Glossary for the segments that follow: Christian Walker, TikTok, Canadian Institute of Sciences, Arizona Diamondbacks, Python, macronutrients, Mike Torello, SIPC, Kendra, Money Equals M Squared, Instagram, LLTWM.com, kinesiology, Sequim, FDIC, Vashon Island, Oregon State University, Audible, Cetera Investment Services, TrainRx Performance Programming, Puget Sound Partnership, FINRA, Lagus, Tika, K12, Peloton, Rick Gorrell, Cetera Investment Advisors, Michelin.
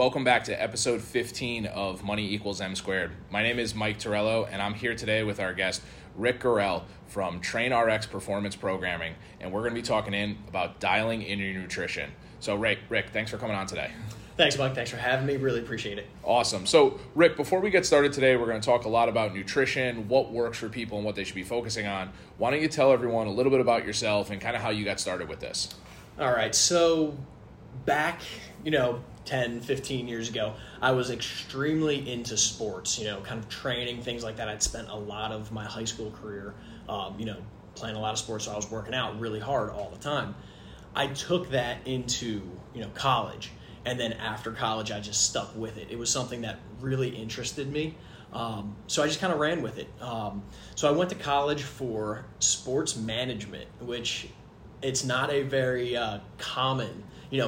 Welcome back to episode 15 of Money Equals M Squared. My name is Mike Torello, and I'm here today with our guest, Rick Gorrell from TrainRx Performance Programming, and we're going to be talking about dialing in your nutrition. So, Rick, thanks for coming on today. Thanks, Mike. Thanks for having me. Really appreciate it. Awesome. So, Rick, before we get started today, we're going to talk a lot about nutrition, what works for people, and what they should be focusing on. Why don't you tell everyone a little bit about yourself and kind of how you got started with this? All right. So, back, 10, 15 years ago, I was extremely into sports, kind of training, things like that. I'd spent a lot of my high school career, playing a lot of sports, so I was working out really hard all the time. I took that into, college. And then after college, I just stuck with it. It was something that really interested me. So I just kind of ran with it. So I went to college for sports management, which it's not a very common,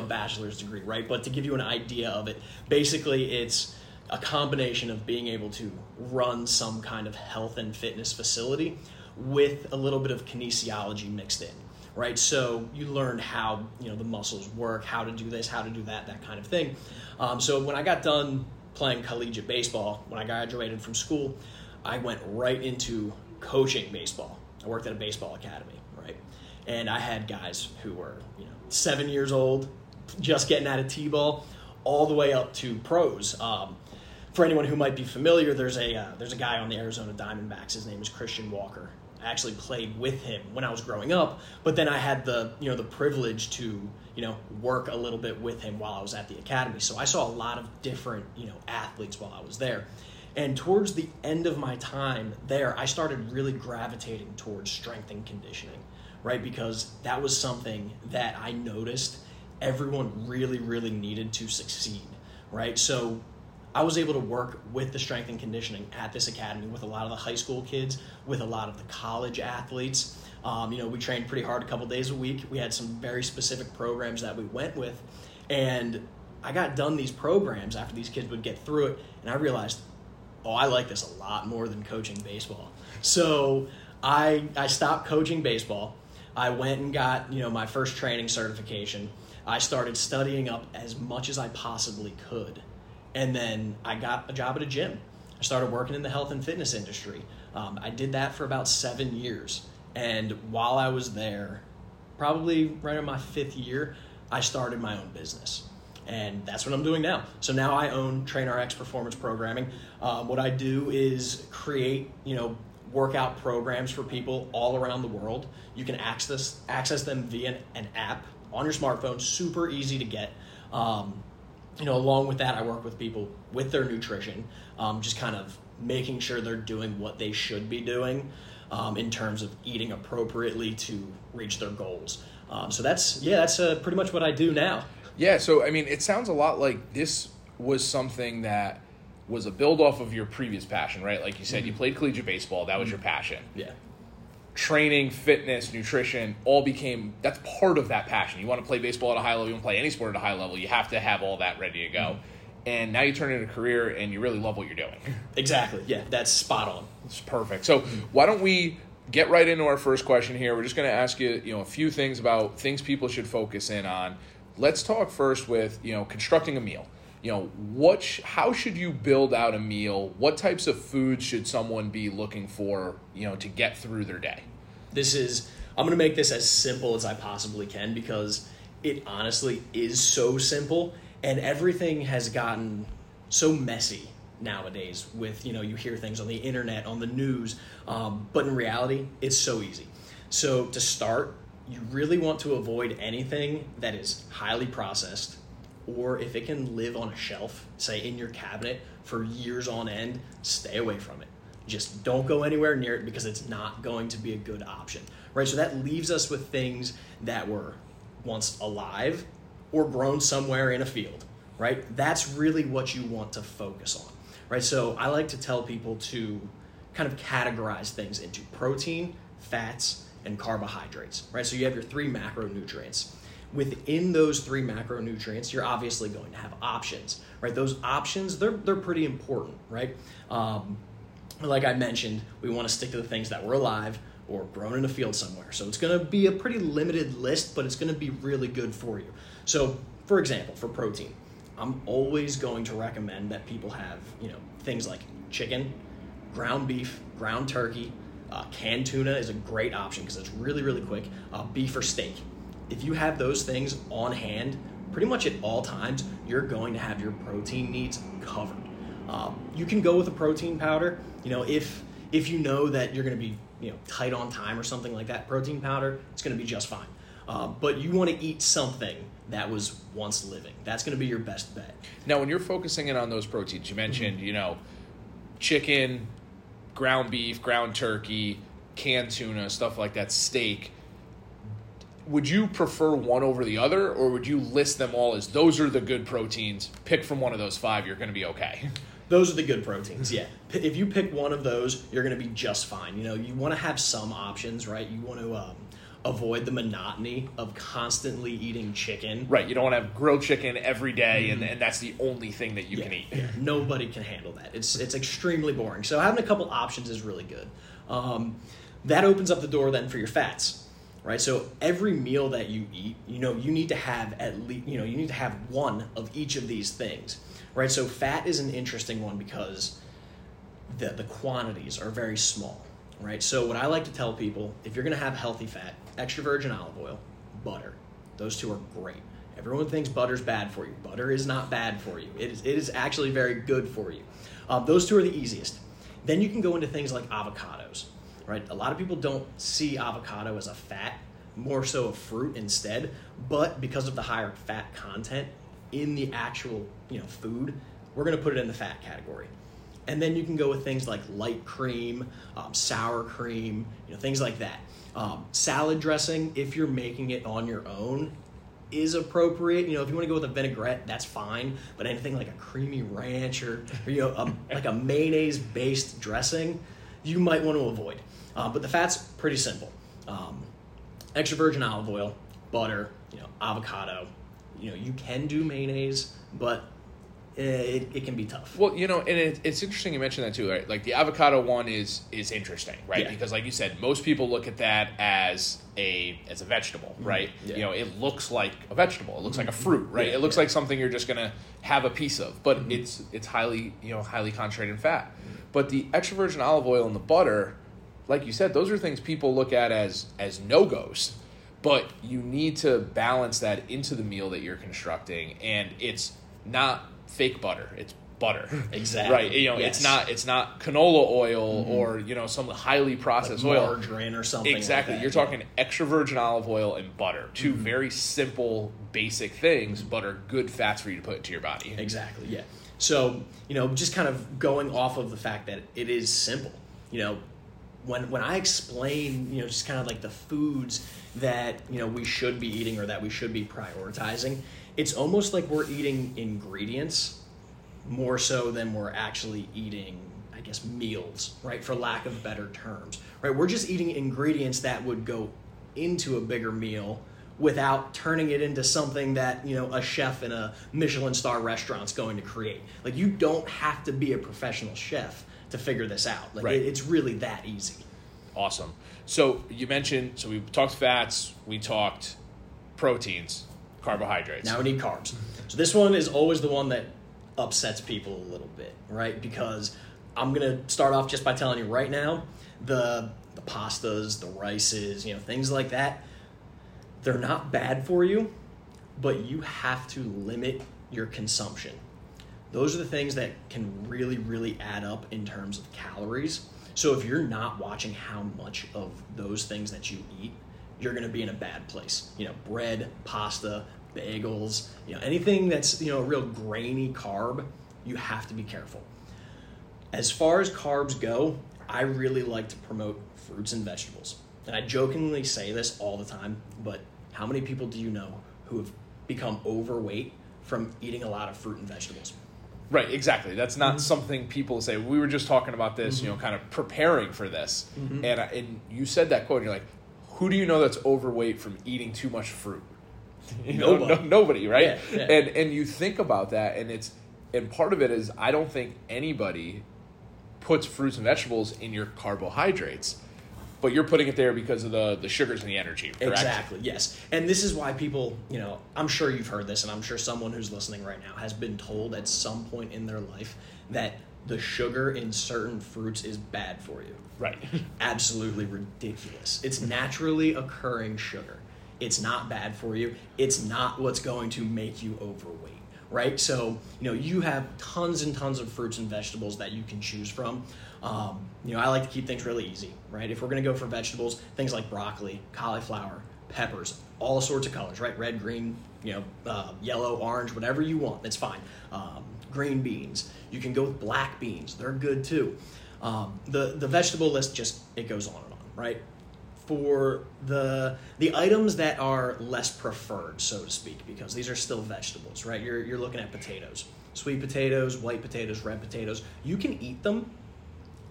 bachelor's degree, right? But to give you an idea of it, basically it's a combination of being able to run some kind of health and fitness facility with a little bit of kinesiology mixed in. Right, so you learned how the muscles work, how to do this, how to do that, that kind of thing. So when I got done playing collegiate baseball, when I graduated from school, I went right into coaching baseball. I worked at a baseball academy, right? And I had guys who were 7 years old, just getting out of T-ball, all the way up to pros. For anyone who might be familiar, there's a guy on the Arizona Diamondbacks. His name is Christian Walker. I actually played with him when I was growing up, but then I had the the privilege to work a little bit with him while I was at the academy. So I saw a lot of different athletes while I was there, and towards the end of my time there, I started really gravitating towards strength and conditioning, right? Because that was something that I noticed everyone really needed to succeed, right? So I was able to work with the strength and conditioning at this academy with a lot of the high school kids, with a lot of the college athletes. We trained pretty hard a couple days a week. We had some very specific programs that we went with. And I got done these programs after these kids would get through it. And I realized, I like this a lot more than coaching baseball. So I stopped coaching baseball. I went and got, my first training certification. I started studying up as much as I possibly could. And then I got a job at a gym. I started working in the health and fitness industry. I did that for about 7 years. And while I was there, probably right in my fifth year, I started my own business. And that's what I'm doing now. So now I own TrainRx Performance Programming. What I do is create, workout programs for people all around the world. You can access them via an app on your smartphone, super easy to get. Along with that, I work with people with their nutrition, just kind of making sure they're doing what they should be doing in terms of eating appropriately to reach their goals. So that's pretty much what I do now. Yeah. So, it sounds a lot like this was something that was a build off of your previous passion, right? Like you said, you played collegiate baseball. That was your passion. Yeah. Training, fitness, nutrition, that's part of that passion. You want to play baseball at a high level, you want to play any sport at a high level, you have to have all that ready to go. Mm-hmm. And now you turn it into a career and you really love what you're doing. Exactly. Yeah, that's spot on. It's perfect. So why don't we get right into our first question here. We're just going to ask you, a few things about things people should focus in on. Let's talk first with, constructing a meal. How should you build out a meal? What types of foods should someone be looking for, to get through their day? I'm going to make this as simple as I possibly can because it honestly is so simple, and everything has gotten so messy nowadays with, you hear things on the internet, on the news, but in reality, it's so easy. So to start, you really want to avoid anything that is highly processed, or if it can live on a shelf, say in your cabinet for years on end, stay away from it. Just don't go anywhere near it because it's not going to be a good option, right? So that leaves us with things that were once alive or grown somewhere in a field, right? That's really what you want to focus on, right? So I like to tell people to kind of categorize things into protein, fats, and carbohydrates, right? So you have your three macronutrients. Within those three macronutrients, you're obviously going to have options, right? Those options, they're pretty important, right? Like I mentioned, we want to stick to the things that were alive or grown in a field somewhere. So it's going to be a pretty limited list, but it's going to be really good for you. So for example, for protein, I'm always going to recommend that people have, you know, things like chicken, ground beef, ground turkey, canned tuna is a great option because it's really, really quick. Beef or steak. If you have those things on hand, pretty much at all times, you're going to have your protein needs covered. You can go with a protein powder. You know, if you know that you're going to be, you know, tight on time or something like that, protein powder, it's going to be just fine. But you want to eat something that was once living. That's going to be your best bet. Now, when you're focusing in on those proteins, you mentioned, you know, chicken, ground beef, ground turkey, canned tuna, stuff like that, steak. Would you prefer one over the other, or would you list them all as those are the good proteins? Pick from one of those five, you're going to be okay. Those are the good proteins, yeah. If you pick one of those, you're going to be just fine. You know, you want to have some options, right? You want to avoid the monotony of constantly eating chicken. Right, you don't want to have grilled chicken every day, and that's the only thing that you can eat. Yeah. Nobody can handle that. It's extremely boring. So having a couple options is really good. That opens up the door then for your fats. Right, so every meal that you eat, you know, you need to have at least, you know, you need to have one of each of these things, right? So fat is an interesting one because the quantities are very small, right? So what I like to tell people, if you're going to have healthy fat, extra virgin olive oil, butter, those two are great. Everyone thinks butter's bad for you. Butter is not bad for you. It is actually very good for you. Those two are the easiest. Then you can go into things like avocados. Right? A lot of people don't see avocado as a fat, more so a fruit instead, but because of the higher fat content in the actual, you know, food, we're going to put it in the fat category. And then you can go with things like light cream, sour cream, you know, things like that. Salad dressing, if you're making it on your own, is appropriate. You know, if you want to go with a vinaigrette, that's fine, but anything like a creamy ranch or you know, like a mayonnaise-based dressing, you might want to avoid. But the fat's pretty simple. Extra virgin olive oil, butter, you know, avocado. You know, you can do mayonnaise, but it can be tough. Well, you know, and it's interesting you mentioned that too, right? Like the avocado one is interesting, right? Yeah. Because like you said, most people look at that as a vegetable, right? Yeah. You know, it looks like a vegetable. It looks like a fruit, right? Yeah, it looks like something you're just gonna have a piece of, but it's highly, you know, highly concentrated in fat. But the extra virgin olive oil and the butter, like you said, those are things people look at as no-goes. But you need to balance that into the meal that you're constructing, and it's not fake butter. It's butter. Exactly. Right. You know, yes. It's not canola oil or, you know, some highly processed like margarine oil or something. Exactly. Like that. You're talking extra virgin olive oil and butter. Two very simple, basic things, but are good fats for you to put into your body. Exactly. Yeah. So, you know, just kind of going off of the fact that it is simple. You know, when I explain, you know, just kind of like the foods that, you know, we should be eating or that we should be prioritizing, it's almost like we're eating ingredients more so than we're actually eating, I guess, meals, right? For lack of better terms, right? We're just eating ingredients that would go into a bigger meal without turning it into something that, you know, a chef in a Michelin star restaurant's going to create. Like, you don't have to be a professional chef to figure this out. Like, right. It's really that easy. Awesome. So you mentioned, so we talked fats, we talked proteins, carbohydrates. Now we need carbs. So this one is always the one that upsets people a little bit, right? Because I'm going to start off just by telling you right now, the pastas, the rices, you know, things like that, they're not bad for you, but you have to limit your consumption. Those are the things that can really, really add up in terms of calories. So if you're not watching how much of those things that you eat, you're going to be in a bad place. You know, bread, pasta, bagels, you know, anything that's, you know, a real grainy carb, you have to be careful. As far as carbs go, I really like to promote fruits and vegetables. And I jokingly say this all the time, but how many people do you know who have become overweight from eating a lot of fruit and vegetables? Right, exactly. That's not something people say. We were just talking about this, you know, kind of preparing for this. And you said that quote, and you're like, who do you know that's overweight from eating too much fruit? You know, nobody, right? Yeah, yeah. And you think about that, and part of it is I don't think anybody puts fruits and vegetables in your carbohydrates. but you're putting it there because of the sugars and the energy, correct? Exactly, yes. And this is why people, you know, I'm sure you've heard this, and I'm sure someone who's listening right now has been told at some point in their life that the sugar in certain fruits is bad for you. Right. Absolutely ridiculous. It's naturally occurring sugar. It's not bad for you. It's not what's going to make you overweight. Right? So, you know, you have tons and tons of fruits and vegetables that you can choose from. You know, I like to keep things really easy, right? If we're going to go for vegetables, things like broccoli, cauliflower, peppers, all sorts of colors, right? Red, green, you know, yellow, orange, whatever you want, that's fine. Green beans. You can go with black beans. They're good too. The vegetable list just, it goes on and on, right? For the items that are less preferred, so to speak, because these are still vegetables, right? You're looking at potatoes, sweet potatoes, white potatoes, red potatoes. You can eat them,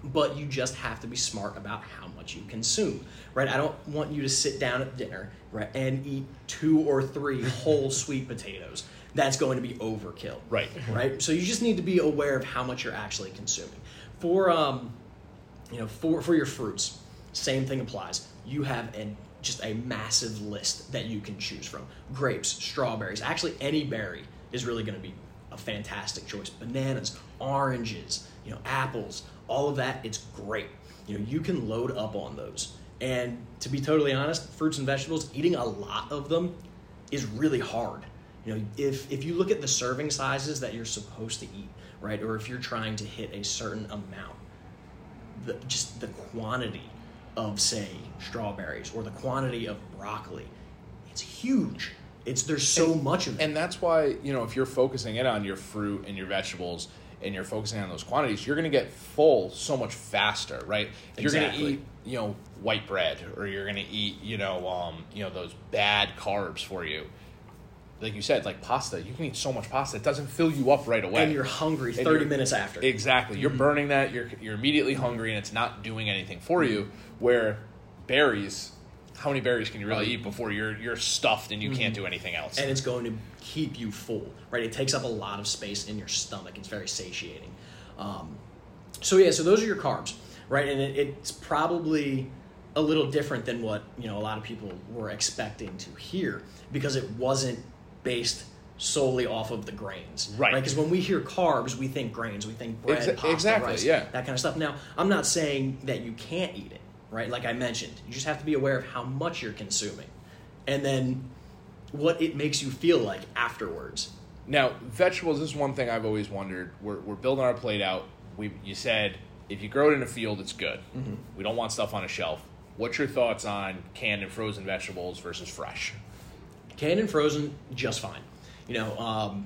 but you just have to be smart about how much you consume, right? I don't want you to sit down at dinner, right, and eat 2 or 3 whole sweet potatoes. That's going to be overkill, right? Right. So you just need to be aware of how much you're actually consuming. For you know, for your fruits, same thing applies. You have just a massive list that you can choose from. Grapes, strawberries, actually any berry is really going to be a fantastic choice. Bananas, oranges, you know, apples, all of that, it's great. You know, you can load up on those. And to be totally honest, fruits and vegetables, eating a lot of them is really hard. You know, if you look at the serving sizes that you're supposed to eat, right, or if you're trying to hit a certain amount, just the quantity of, say, strawberries or the quantity of broccoli, it's huge. There's so much of it. And that's why, you know, if you're focusing in on your fruit and your vegetables and you're focusing on those quantities, you're going to get full so much faster, right? If you're going to eat, you know, white bread, or you're going to eat, you know, those bad carbs for you. Like you said, like pasta, you can eat so much pasta, it doesn't fill you up right away. And you're hungry 30 minutes after. Exactly. You're burning that, you're immediately hungry, and it's not doing anything for you. Where berries, how many berries can you really eat before you're stuffed and you can't do anything else? And it's going to keep you full, right? It takes up a lot of space in your stomach. It's very satiating. So those are your carbs, right? And it's probably a little different than what, you know, a lot of people were expecting to hear, because it wasn't based solely off of the grains, right? Because when we hear carbs, we think grains, we think bread, pasta, exactly, rice, yeah, that kind of stuff. Now, I'm not saying that you can't eat it, right? Like I mentioned, you just have to be aware of how much you're consuming, and then what it makes you feel like afterwards. Now, vegetables, this is one thing I've always wondered. We're building our plate out. You said if you grow it in a field, it's good. Mm-hmm. We don't want stuff on a shelf. What's your thoughts on canned and frozen vegetables versus fresh? Canned and frozen, just fine. You know,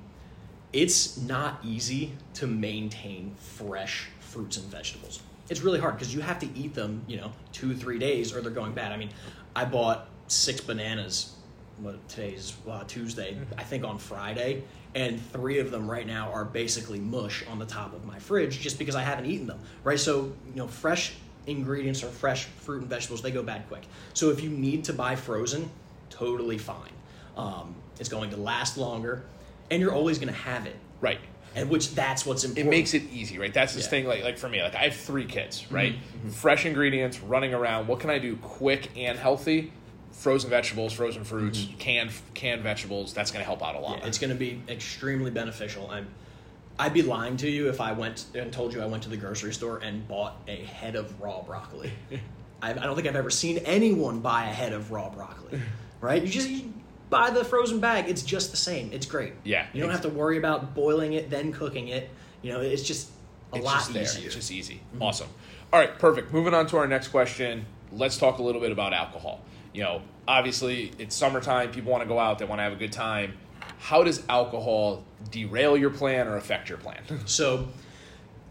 it's not easy to maintain fresh fruits and vegetables. It's really hard because you have to eat them, you know, 2 or 3 days or they're going bad. I mean, I bought 6 bananas, today's Tuesday, I think on Friday, and 3 of them right now are basically mush on the top of my fridge just because I haven't eaten them, right? So, you know, fresh ingredients or fresh fruit and vegetables, they go bad quick. So if you need to buy frozen, totally fine. It's going to last longer, and you're always going to have it. Right. And that's what's important. It makes it easy, right? That's this thing, like for me, like I have 3 kids, right? Mm-hmm. Fresh ingredients, running around. What can I do quick and healthy? Frozen vegetables, frozen fruits, canned vegetables. That's going to help out a lot. Yeah, it's going to be extremely beneficial. I'd be lying to you if I went and told you I went to the grocery store and bought a head of raw broccoli. I don't think I've ever seen anyone buy a head of raw broccoli, right? You buy the frozen bag. It's just the same. It's great. Yeah. You don't have to worry about boiling it, then cooking it. You know, it's just a lot easier. It's just easy. Mm-hmm. Awesome. All right, perfect. Moving on to our next question. Let's talk a little bit about alcohol. You know, obviously it's summertime. People want to go out. They want to have a good time. How does alcohol derail your plan or affect your plan? So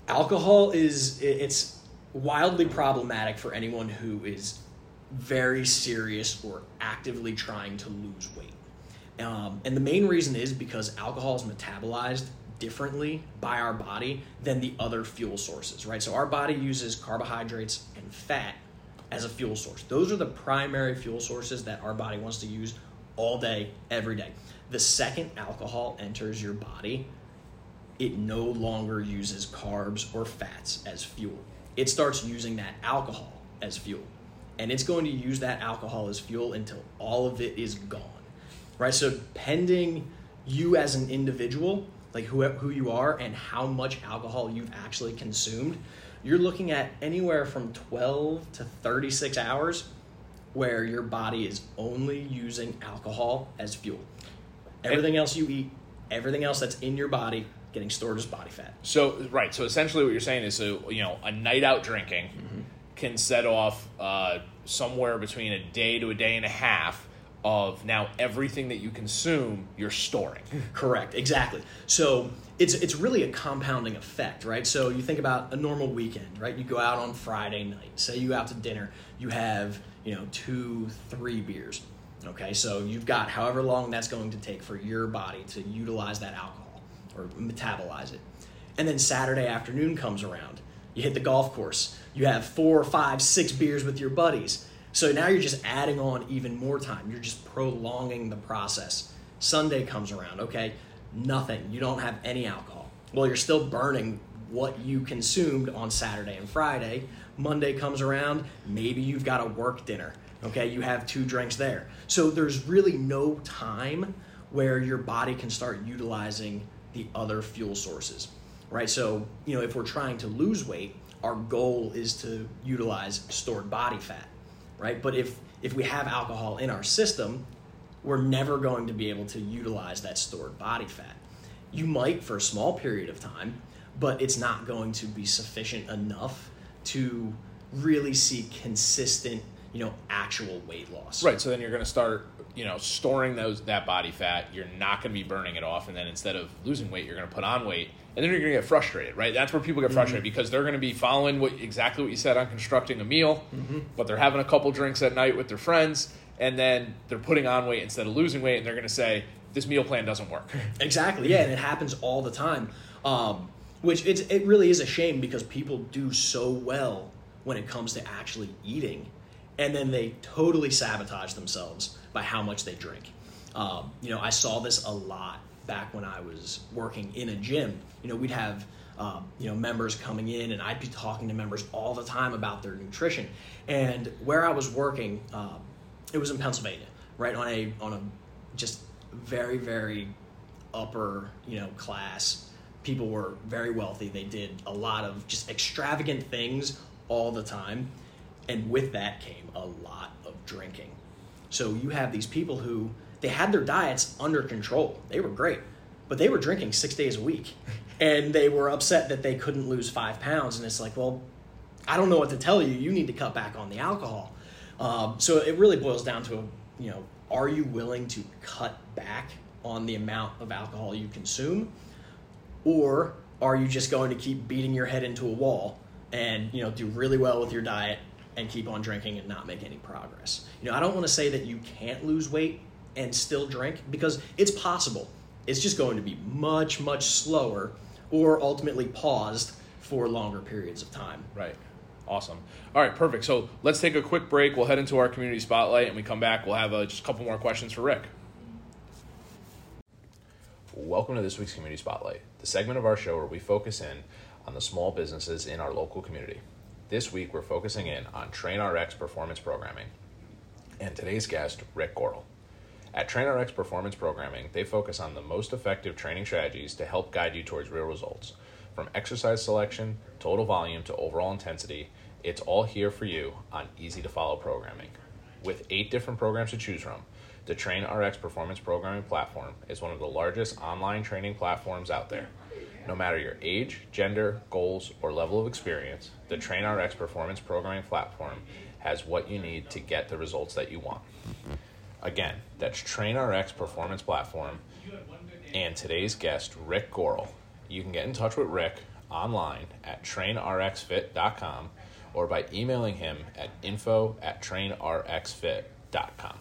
alcohol it's wildly problematic for anyone who is very serious or actively trying to lose weight. And the main reason is because alcohol is metabolized differently by our body than the other fuel sources, right? So our body uses carbohydrates and fat as a fuel source. Those are the primary fuel sources that our body wants to use all day, every day. The second alcohol enters your body, it no longer uses carbs or fats as fuel. It starts using that alcohol as fuel. and it's going to use that alcohol as fuel until all of it is gone, right? So pending you as an individual, like who you are and how much alcohol you've actually consumed, you're looking at anywhere from 12 to 36 hours where your body is only using alcohol as fuel. Everything else you eat, everything else that's in your body, getting stored as body fat. So, right. So essentially what you're saying is, you know, a night out drinking can set off somewhere between a day to a day and a half of now everything that you consume, you're storing. Correct. Exactly. So it's really a compounding effect, right? So you think about a normal weekend, right? You go out on Friday night. Say you go out to dinner. You have, you know, 2-3 beers. Okay, so you've got however long that's going to take for your body to utilize that alcohol or metabolize it. And then Saturday afternoon comes around. You hit the golf course. You have 4, 5, 6 beers with your buddies. So now you're just adding on even more time. You're just prolonging the process. Sunday comes around, okay? Nothing. You don't have any alcohol. Well, you're still burning what you consumed on Saturday and Friday. Monday comes around, maybe you've got a work dinner, okay? You have 2 drinks there. So there's really no time where your body can start utilizing the other fuel sources, right? So, you know, if we're trying to lose weight, our goal is to utilize stored body fat. Right? But if we have alcohol in our system, we're never going to be able to utilize that stored body fat. You might for a small period of time, but it's not going to be sufficient enough to really see consistent, you know, actual weight loss. Right. So then you're going to start, you know, storing that body fat. You're not going to be burning it off. And then instead of losing weight, you're going to put on weight. And then you're going to get frustrated, right? That's where people get frustrated because they're going to be following exactly what you said on constructing a meal, but they're having a couple drinks at night with their friends, and then they're putting on weight instead of losing weight, and they're going to say, this meal plan doesn't work. Exactly, yeah, and it happens all the time, which it really is a shame because people do so well when it comes to actually eating, and then they totally sabotage themselves by how much they drink. You know, I saw this a lot. Back when I was working in a gym, you know, we'd have, you know, members coming in and I'd be talking to members all the time about their nutrition. And where I was working, it was in Pennsylvania, right? On a just very, very upper, you know, class. People were very wealthy. They did a lot of just extravagant things all the time. And with that came a lot of drinking. So you have these people who, they had their diets under control. They were great, but they were drinking 6 days a week and they were upset that they couldn't lose 5 pounds. And it's like, well, I don't know what to tell you. You need to cut back on the alcohol. So it really boils down to, you know, are you willing to cut back on the amount of alcohol you consume? Or are you just going to keep beating your head into a wall and, you know, do really well with your diet and keep on drinking and not make any progress? You know, I don't want to say that you can't lose weight and still drink, because it's possible. It's just going to be much, much slower or ultimately paused for longer periods of time. Right. Awesome. All right, perfect. So let's take a quick break. We'll head into our community spotlight, and we come back. We'll have just a couple more questions for Rick. Welcome to this week's Community Spotlight, the segment of our show where we focus in on the small businesses in our local community. This week, we're focusing in on TrainRx Performance Programming and today's guest, Rick Gorrell. At TrainRx Performance Programming, they focus on the most effective training strategies to help guide you towards real results. From exercise selection, total volume, to overall intensity, it's all here for you on easy-to-follow programming. With 8 different programs to choose from, the TrainRx Performance Programming platform is one of the largest online training platforms out there. No matter your age, gender, goals, or level of experience, the TrainRx Performance Programming platform has what you need to get the results that you want. Again, that's TrainRx Performance Platform and today's guest, Rick Gorrell. You can get in touch with Rick online at trainrxfit.com or by emailing him at info@trainrxfit.com.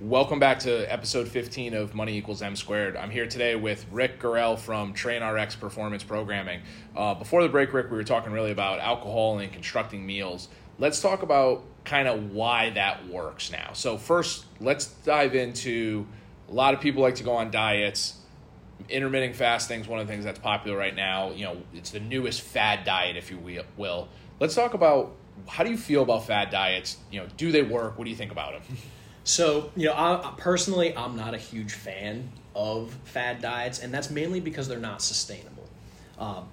Welcome back to episode 15 of Money Equals M Squared. I'm here today with Rick Gorrell from TrainRx Performance Programming. Before the break, Rick, we were talking really about alcohol and constructing meals. Let's talk about kind of why that works now. So first, let's dive into, a lot of people like to go on diets. Intermittent fasting is one of the things that's popular right now. You know, it's the newest fad diet, if you will. Let's talk about How do you feel about fad diets? You know, do they work? What do you think about them? So, you know, I personally, I'm not a huge fan of fad diets, and that's mainly because they're not sustainable.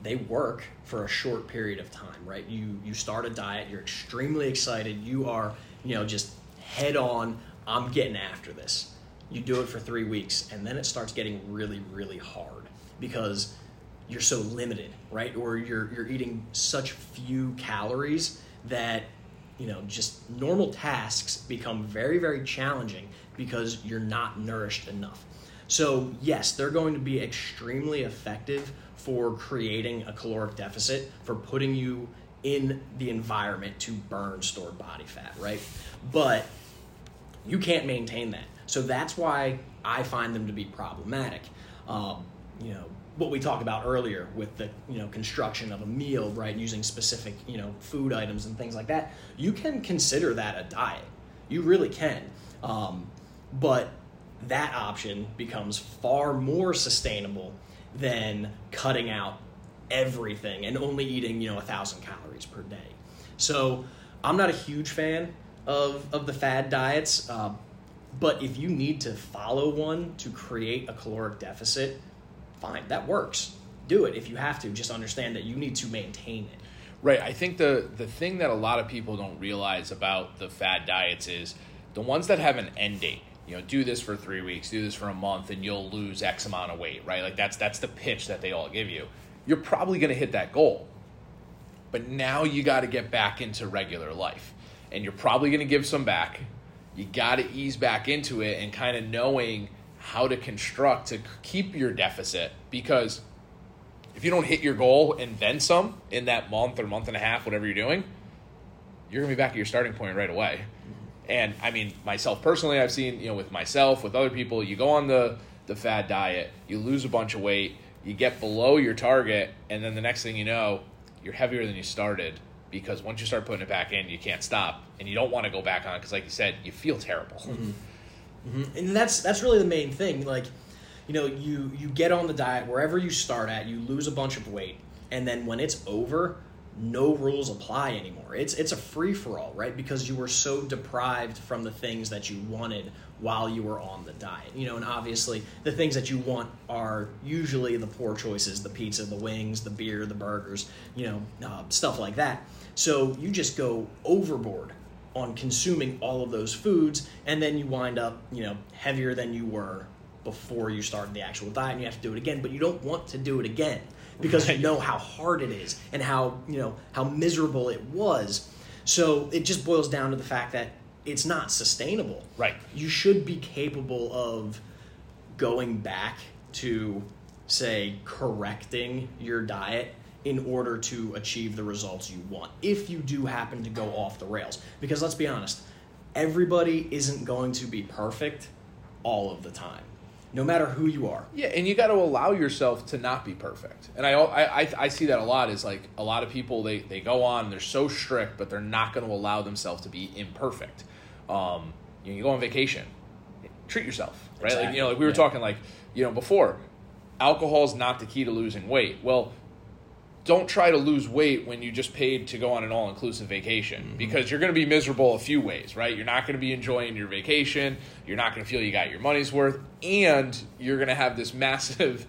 They work for a short period of time, right? You start a diet, you're extremely excited, you are, you know, just head on, I'm getting after this. You do it for 3 weeks, and then it starts getting really, really hard because you're so limited, right? Or you're eating such few calories that, you know, just normal tasks become very, very challenging because you're not nourished enough. So yes, they're going to be extremely effective for creating a caloric deficit, for putting you in the environment to burn stored body fat, right? But you can't maintain that. So that's why I find them to be problematic. You know, what we talked about earlier with the, you know, construction of a meal, right? Using specific, you know, food items and things like that. You can consider that a diet. You really can. But that option becomes far more sustainable than cutting out everything and only eating, you know, 1,000 calories per day. So I'm not a huge fan of the fad diets, but if you need to follow one to create a caloric deficit, fine, that works. Do it if you have to. Just understand that you need to maintain it. Right. I think the thing that a lot of people don't realize about the fad diets is the ones that have an end date. You know, do this for 3 weeks, do this for a month, and you'll lose X amount of weight, right? Like that's the pitch that they all give you. You're probably going to hit that goal, but now you got to get back into regular life, and you're probably going to give some back. You got to ease back into it and kind of knowing how to construct to keep your deficit, because if you don't hit your goal and then some in that month or month and a half, whatever you're doing, you're going to be back at your starting point right away. And I mean, myself personally, I've seen, you know, with myself, with other people, you go on the fad diet, you lose a bunch of weight, you get below your target, and then the next thing you know, you're heavier than you started, because once you start putting it back in, you can't stop, and you don't want to go back on because, like you said, you feel terrible. Mm-hmm. Mm-hmm. And that's really the main thing. Like, you know, you get on the diet wherever you start at, you lose a bunch of weight, and then when it's over, no rules apply anymore. It's a free-for-all, right? Because you were so deprived from the things that you wanted while you were on the diet. You know, and obviously the things that you want are usually the poor choices, the pizza, the wings, the beer, the burgers, you know, stuff like that. So you just go overboard on consuming all of those foods, and then you wind up, you know, heavier than you were before you started the actual diet, and you have to do it again, but you don't want to do it again, because you know how hard it is and how, you know, how miserable it was. So it just boils down to the fact that it's not sustainable. Right. You should be capable of going back to, say, correcting your diet in order to achieve the results you want, if you do happen to go off the rails. Because let's be honest, everybody isn't going to be perfect all of the time, no matter who you are. Yeah, and you got to allow yourself to not be perfect. And I see that a lot, is like a lot of people, they go on, they're so strict, but they're not going to allow themselves to be imperfect. You go on vacation, treat yourself, right? Exactly. Like, you know, like we were talking, like, you know, before, alcohol's not the key to losing weight. Well, don't try to lose weight when you just paid to go on an all-inclusive vacation, mm-hmm. because you're going to be miserable a few ways, right? You're not going to be enjoying your vacation. You're not going to feel you got your money's worth, and you're going to have this massive,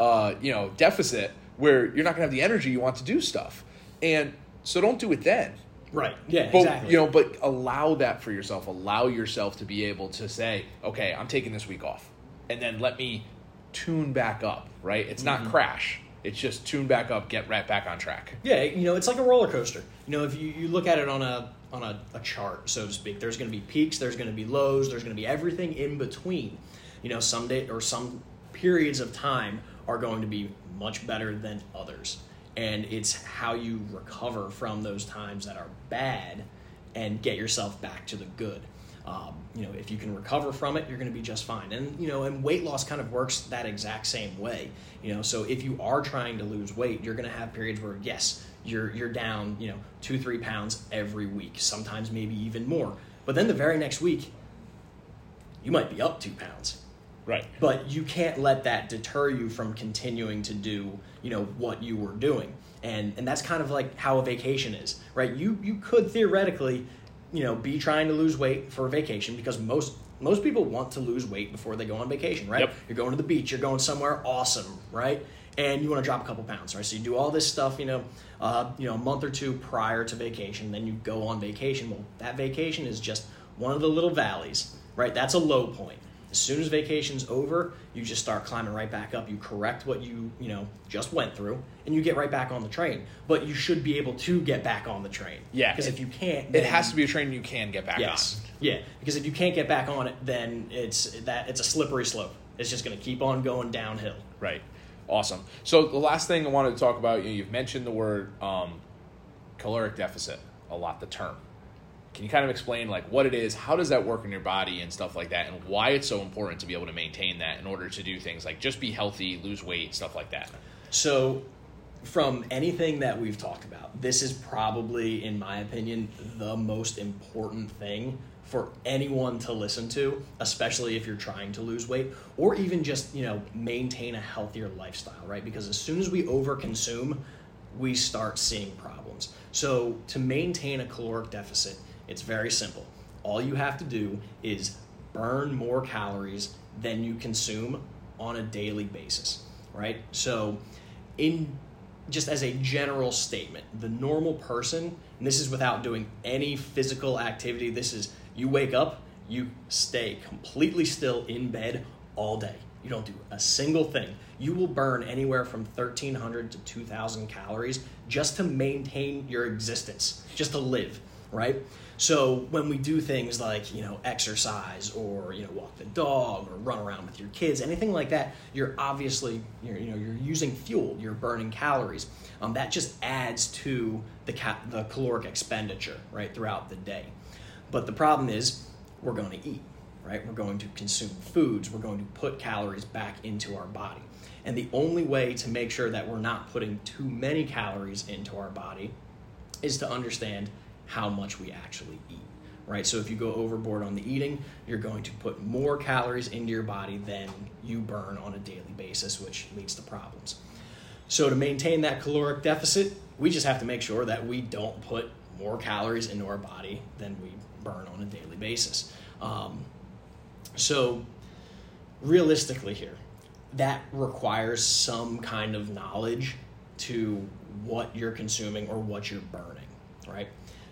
deficit where you're not going to have the energy you want to do stuff. And so don't do it then. Right. Yeah, exactly. You know, but allow that for yourself. Allow yourself to be able to say, okay, I'm taking this week off, and then let me tune back up, right? It's mm-hmm. not crash. It's just tune back up, get right back on track. Yeah, you know, it's like a roller coaster. You know, if you look at it on a chart, so to speak, there's going to be peaks, there's going to be lows, there's going to be everything in between. You know, some periods of time are going to be much better than others. And it's how you recover from those times that are bad and get yourself back to the good. You know, if you can recover from it, you're going to be just fine. And, you know, and weight loss kind of works that exact same way, you know, so if you are trying to lose weight, you're going to have periods where, yes, you're down, you know, 2-3 pounds every week, sometimes maybe even more. But then the very next week, you might be up 2 pounds. Right. But you can't let that deter you from continuing to do, you know, what you were doing. And that's kind of like how a vacation is, right? You could theoretically, be trying to lose weight for a vacation, because most people want to lose weight before they go on vacation, right? Yep. You're going to the beach, you're going somewhere awesome, right? And you want to drop a couple pounds, right? So you do all this stuff, a month or two prior to vacation, then you go on vacation. Well, that vacation is just one of the little valleys, right? That's a low point. As soon as vacation's over, you just start climbing right back up. You correct what you just went through, and you get right back on the train. But you should be able to get back on the train. Yeah. Because if you can't, then it has to be a train you can get back on. Yeah. Because if you can't get back on it, then it's a slippery slope. It's just going to keep on going downhill. Right. Awesome. So the last thing I wanted to talk about, you've mentioned the word caloric deficit a lot, the term. Can you kind of explain what it is, how does that work in your body and stuff like that, and why it's so important to be able to maintain that in order to do things like just be healthy, lose weight, stuff like that? So from anything that we've talked about, this is probably, in my opinion, the most important thing for anyone to listen to, especially if you're trying to lose weight or even just, maintain a healthier lifestyle, right? Because as soon as we overconsume, we start seeing problems. So to maintain a caloric deficit, it's very simple. All you have to do is burn more calories than you consume on a daily basis, right? So just as a general statement, the normal person, and this is without doing any physical activity, this is you wake up, you stay completely still in bed all day. You don't do a single thing. You will burn anywhere from 1,300 to 2,000 calories just to maintain your existence, just to live, right? So when we do things like, exercise or, walk the dog or run around with your kids, anything like that, you're obviously, you're using fuel, you're burning calories. That just adds to the caloric expenditure, right, throughout the day. But the problem is we're going to eat, right? We're going to consume foods. We're going to put calories back into our body. And the only way to make sure that we're not putting too many calories into our body is to understand how much we actually eat, right? So if you go overboard on the eating, you're going to put more calories into your body than you burn on a daily basis, which leads to problems. So to maintain that caloric deficit, we just have to make sure that we don't put more calories into our body than we burn on a daily basis. So realistically here, that requires some kind of knowledge to what you're consuming or what you're burning, right?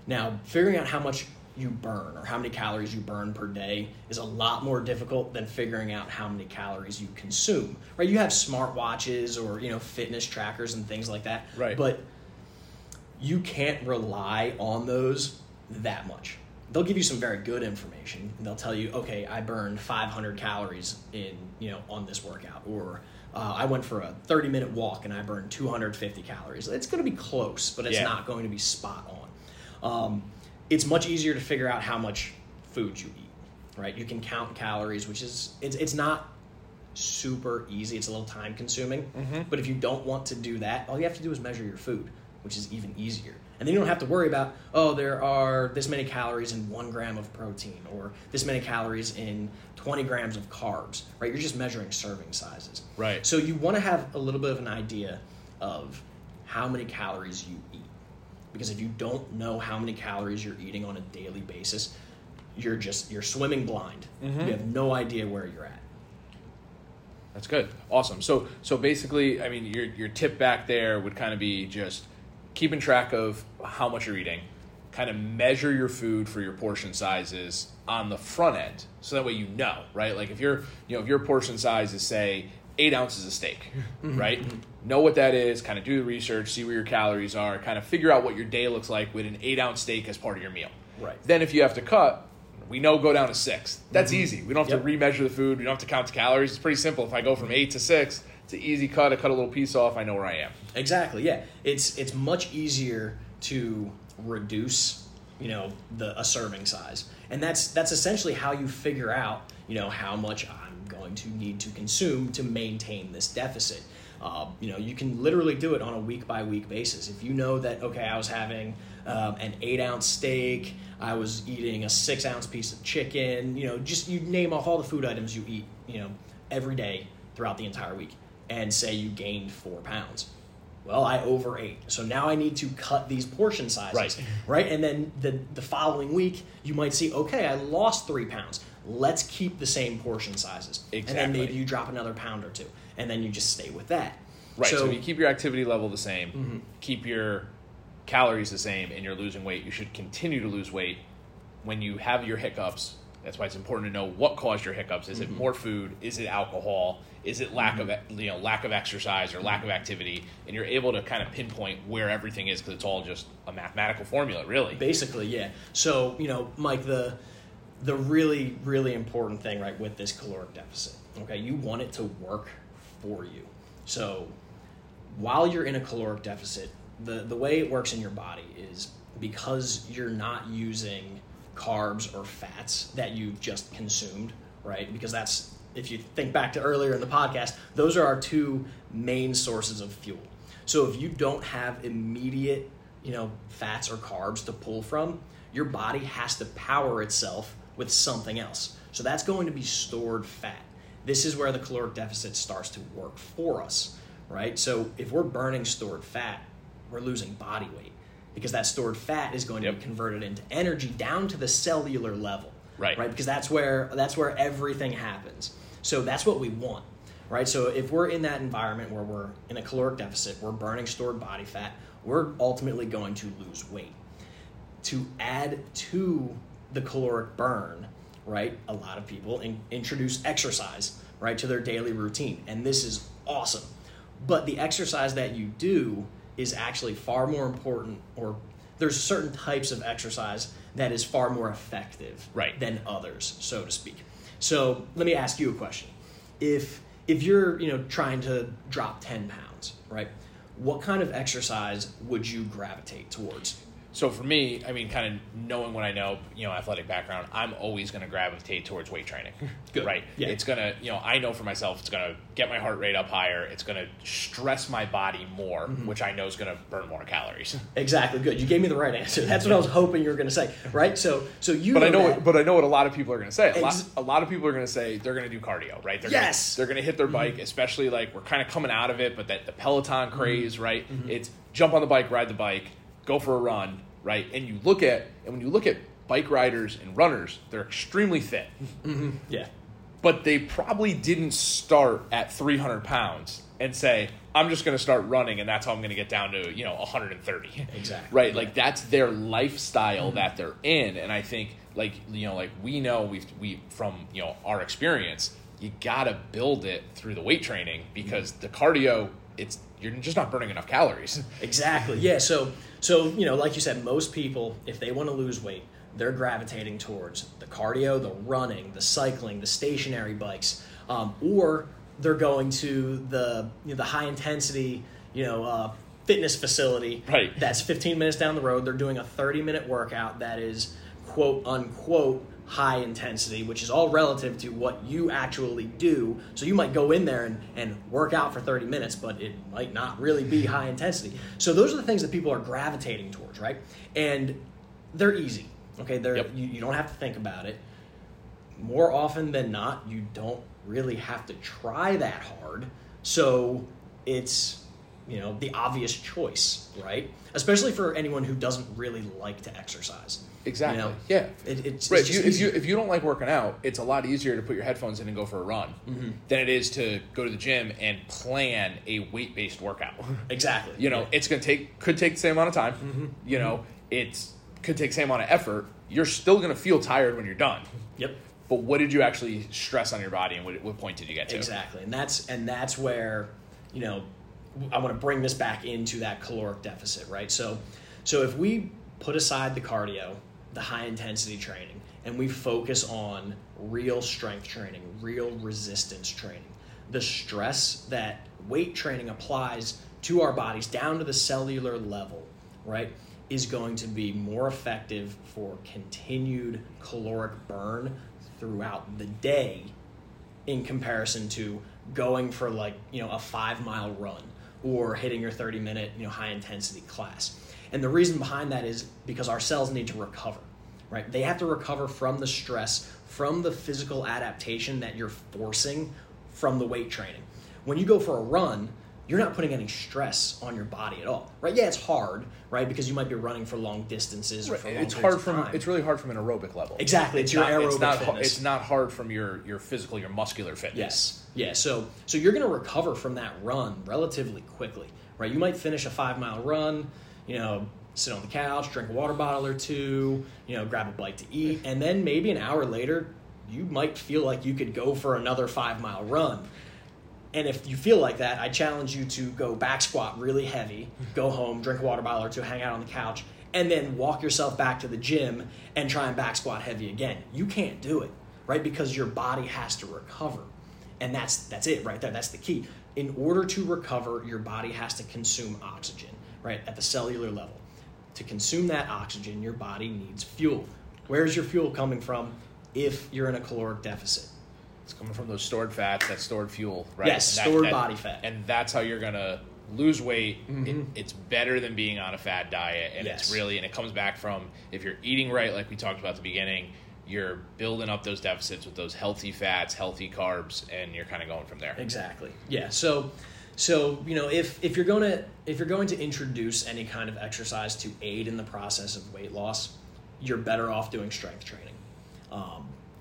Now, figuring out how much you burn or how many calories you burn per day is a lot more difficult than figuring out how many calories you consume, right? You have smartwatches or, fitness trackers and things like that, right? But you can't rely on those that much. They'll give you some very good information. They'll tell you, okay, I burned 500 calories in, on this workout, or I went for a 30-minute walk and I burned 250 calories. It's going to be close, but it's not going to be spot on. It's much easier to figure out how much food you eat, right? You can count calories, which is, it's not super easy. It's a little time consuming, but if you don't want to do that, all you have to do is measure your food, which is even easier. And then you don't have to worry about, there are this many calories in 1 gram of protein or this many calories in 20 grams of carbs, right? You're just measuring serving sizes. Right. So you want to have a little bit of an idea of how many calories you eat. Because if you don't know how many calories you're eating on a daily basis, you're swimming blind. You have no idea where you're at. That's good. Awesome. So basically, I mean, your tip back there would kind of be just keeping track of how much you're eating, kind of measure your food for your portion sizes on the front end. So that way, right? Like if you're, if your portion size is, say, 8 ounces of steak, right? Know what that is, kind of do the research, see where your calories are, kind of figure out what your day looks like with an 8-ounce steak as part of your meal. Right. Then if you have to cut, we know go down to 6. That's easy. We don't have to remeasure the food. We don't have to count the calories. It's pretty simple. If I go from 8 to 6, it's an easy cut. I cut a little piece off. I know where I am. Exactly. Yeah. It's much easier to reduce, a serving size. And that's essentially how you figure out, how much I'm going to need to consume to maintain this deficit. You can literally do it on a week-by-week basis. If you know that, okay, I was having an 8-ounce steak, I was eating a 6-ounce piece of chicken, just you name off all the food items you eat, every day throughout the entire week, and say you gained 4 pounds. Well, I overate. So now I need to cut these portion sizes, right? And then the following week, you might see, okay, I lost 3 pounds. Let's keep the same portion sizes. Exactly. And then maybe you drop another pound or two, and then you just stay with that. Right, so if you keep your activity level the same, mm-hmm. keep your calories the same, and you're losing weight, you should continue to lose weight. When you have your hiccups, that's why it's important to know what caused your hiccups. Is mm-hmm. it more food? Is it alcohol? Is it lack mm-hmm. of lack of exercise or lack of activity? And you're able to kind of pinpoint where everything is because it's all just a mathematical formula, really. Basically, yeah. So, you know, Mike, the really, really important thing, right, with this caloric deficit, okay, you want it to work for you. So while you're in a caloric deficit, the way it works in your body is because you're not using carbs or fats that you've just consumed, right? Because that's, if you think back to earlier in the podcast, those are our two main sources of fuel. So if you don't have immediate, you know, fats or carbs to pull from, your body has to power itself with something else. So that's going to be stored fat. This is where the caloric deficit starts to work for us, right? So if we're burning stored fat, we're losing body weight because that stored fat is going to be converted into energy down to the cellular level, right? Because that's where everything happens. So that's what we want, right? So if we're in that environment where we're in a caloric deficit, we're burning stored body fat, we're ultimately going to lose weight. To add to the caloric burn, right, a lot of people introduce exercise, right, to their daily routine, and this is awesome. But the exercise that you do is actually far more important, or there's certain types of exercise that is far more effective than others, so to speak. So let me ask you a question. If you're, you know, trying to drop 10 pounds, right, what kind of exercise would you gravitate towards? So for me, I mean, kind of knowing what I know, you know, athletic background, I'm always going to gravitate towards weight training, right? Yeah. It's going to, you know, I know for myself, it's going to get my heart rate up higher. It's going to stress my body more, mm-hmm. which I know is going to burn more calories. Exactly. Good. You gave me the right answer. That's what I was hoping you were going to say, right? So you. I know what a lot of people are going to say. A lot of people are going to say they're going to do cardio, right? They're going to hit their bike, mm-hmm. especially like we're kind of coming out of it, but that the Peloton craze, mm-hmm. right? Mm-hmm. It's jump on the bike, ride the bike. Go for a run, right? And when you look at bike riders and runners, they're extremely thin. Mm-hmm. Yeah. But they probably didn't start at 300 pounds and say, I'm just going to start running and that's how I'm going to get down to, you know, 130. Exactly. Right? Like that's their lifestyle mm-hmm. that they're in. And I think like, you know, like we know we from, you know, our experience, you got to build it through the weight training because mm-hmm. the cardio, you're just not burning enough calories. Exactly. Yeah. So, you know, like you said, most people, if they want to lose weight, they're gravitating towards the cardio, the running, the cycling, the stationary bikes, or they're going to the high intensity, you know, fitness facility. Right. That's 15 minutes down the road. They're doing a 30-minute workout that is quote unquote high intensity, which is all relative to what you actually do. So you might go in there and work out for 30 minutes, but it might not really be high intensity. So those are the things that people are gravitating towards, right? And they're easy, okay? You don't have to think about it. More often than not, you don't really have to try that hard. So it's, you know, the obvious choice, right? Especially for anyone who doesn't really like to exercise. Exactly. You know? Yeah. It's if you don't like working out, it's a lot easier to put your headphones in and go for a run mm-hmm. than it is to go to the gym and plan a weight-based workout. Exactly. You know, it's going to could take the same amount of time. Mm-hmm. You know, it could take the same amount of effort. You're still going to feel tired when you're done. Yep. But what did you actually stress on your body and what point did you get to? Exactly. And that's where, you know, I want to bring this back into that caloric deficit, right? So if we put aside the cardio, the high intensity training, and we focus on real strength training, real resistance training, the stress that weight training applies to our bodies down to the cellular level, right, is going to be more effective for continued caloric burn throughout the day in comparison to going for like, you know, a 5-mile run or hitting your 30-minute, you know, high-intensity class. And the reason behind that is because our cells need to recover, right? They have to recover from the stress, from the physical adaptation that you're forcing from the weight training. When you go for a run, you're not putting any stress on your body at all, right? Yeah, it's hard, right? Because you might be running for long distances or for long time. It's really hard from an aerobic level. Exactly. It's your aerobic fitness. It's not hard from your physical, your muscular fitness. Yes. Yeah. So you're going to recover from that run relatively quickly, right? You might finish a 5-mile run, sit on the couch, drink a water bottle or two, grab a bite to eat. And then maybe an hour later, you might feel like you could go for another 5-mile run. And if you feel like that, I challenge you to go back squat really heavy, go home, drink a water bottle or two, hang out on the couch, and then walk yourself back to the gym and try and back squat heavy again. You can't do it, right? Because your body has to recover. And that's it right there. That's the key. In order to recover, your body has to consume oxygen, right? At the cellular level. To consume that oxygen, your body needs fuel. Where's your fuel coming from if you're in a caloric deficit? It's coming from those stored fats, that stored fuel, right? Yes, stored body fat. And that's how you're going to lose weight. Mm-hmm. It's better than being on a fad diet. And yes. It comes back from, if you're eating right, like we talked about at the beginning, you're building up those deficits with those healthy fats, healthy carbs, and you're kind of going from there. Exactly. Yeah. So if you're going to introduce any kind of exercise to aid in the process of weight loss, you're better off doing strength training.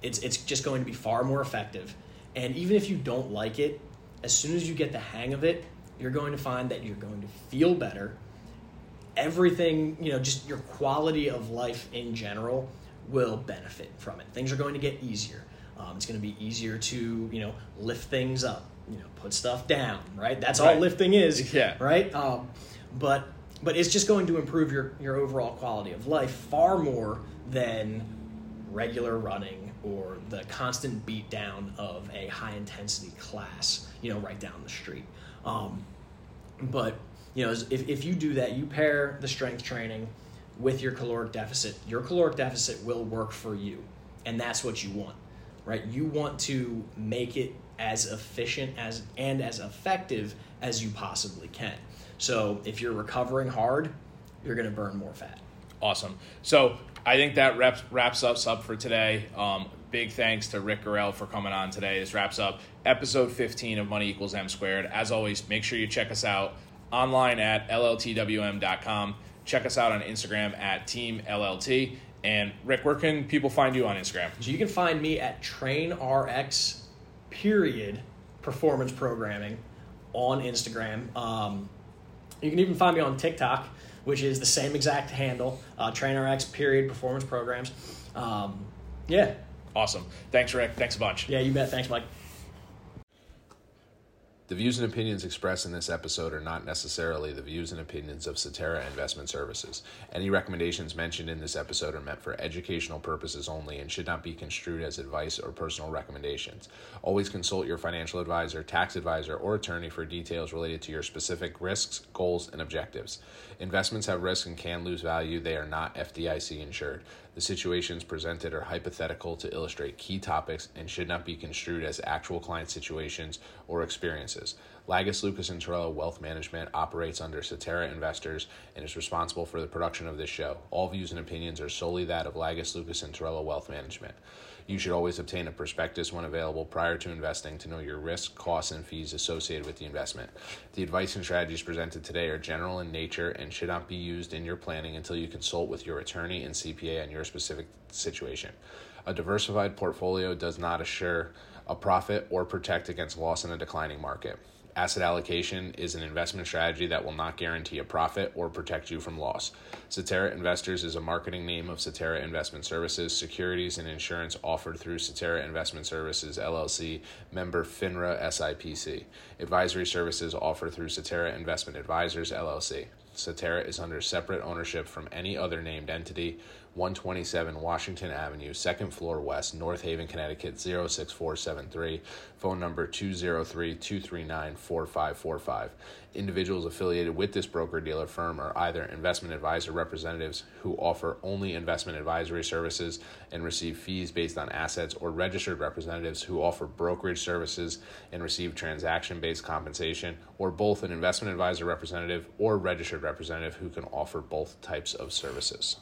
It's just going to be far more effective. And even if you don't like it, as soon as you get the hang of it, you're going to find that you're going to feel better. Everything, just your quality of life in general will benefit from it. Things are going to get easier. It's going to be easier to, lift things up, put stuff down, right? That's all lifting is, right? But it's just going to improve your overall quality of life far more than regular running or the constant beat down of a high intensity class, right down the street. If you do that, you pair the strength training with your caloric deficit will work for you. And that's what you want, right? You want to make it as efficient as effective as you possibly can. So if you're recovering hard, you're going to burn more fat. Awesome. So I think that wraps us up for today. Big thanks to Rick Gorrell for coming on today. This wraps up episode 15 of Money Equals M Squared. As always, make sure you check us out online at LLTWM.com. Check us out on Instagram at Team LLT. And Rick, where can people find you on Instagram? So you can find me at TrainRx Performance Programming on Instagram. You can even find me on TikTok, which is the same exact handle, TrainRx Performance Programs. Yeah. Awesome. Thanks, Rick. Thanks a bunch. Yeah, you bet. Thanks, Mike. The views and opinions expressed in this episode are not necessarily the views and opinions of Cetera Investment Services. Any recommendations mentioned in this episode are meant for educational purposes only and should not be construed as advice or personal recommendations. Always consult your financial advisor, tax advisor, or attorney for details related to your specific risks, goals, and objectives. Investments have risk and can lose value. They are not FDIC insured. The situations presented are hypothetical to illustrate key topics and should not be construed as actual client situations or experiences. Lagus, Lucas, and Torello Wealth Management operates under Cetera Investors and is responsible for the production of this show. All views and opinions are solely that of Lagus, Lucas, and Torello Wealth Management. You should always obtain a prospectus when available prior to investing to know your risk, costs, and fees associated with the investment. The advice and strategies presented today are general in nature and should not be used in your planning until you consult with your attorney and CPA on your specific situation. A diversified portfolio does not assure a profit or protect against loss in a declining market. Asset allocation is an investment strategy that will not guarantee a profit or protect you from loss. Cetera Investors is a marketing name of Cetera Investment Services, securities and insurance offered through Cetera Investment Services, LLC, member FINRA, SIPC. Advisory services offered through Cetera Investment Advisors, LLC. Cetera is under separate ownership from any other named entity. 127 Washington Avenue, 2nd floor west, North Haven, Connecticut, 06473, phone number 203-239-4545. Individuals affiliated with this broker-dealer firm are either investment advisor representatives who offer only investment advisory services and receive fees based on assets, or registered representatives who offer brokerage services and receive transaction-based compensation, or both an investment advisor representative or registered representative who can offer both types of services.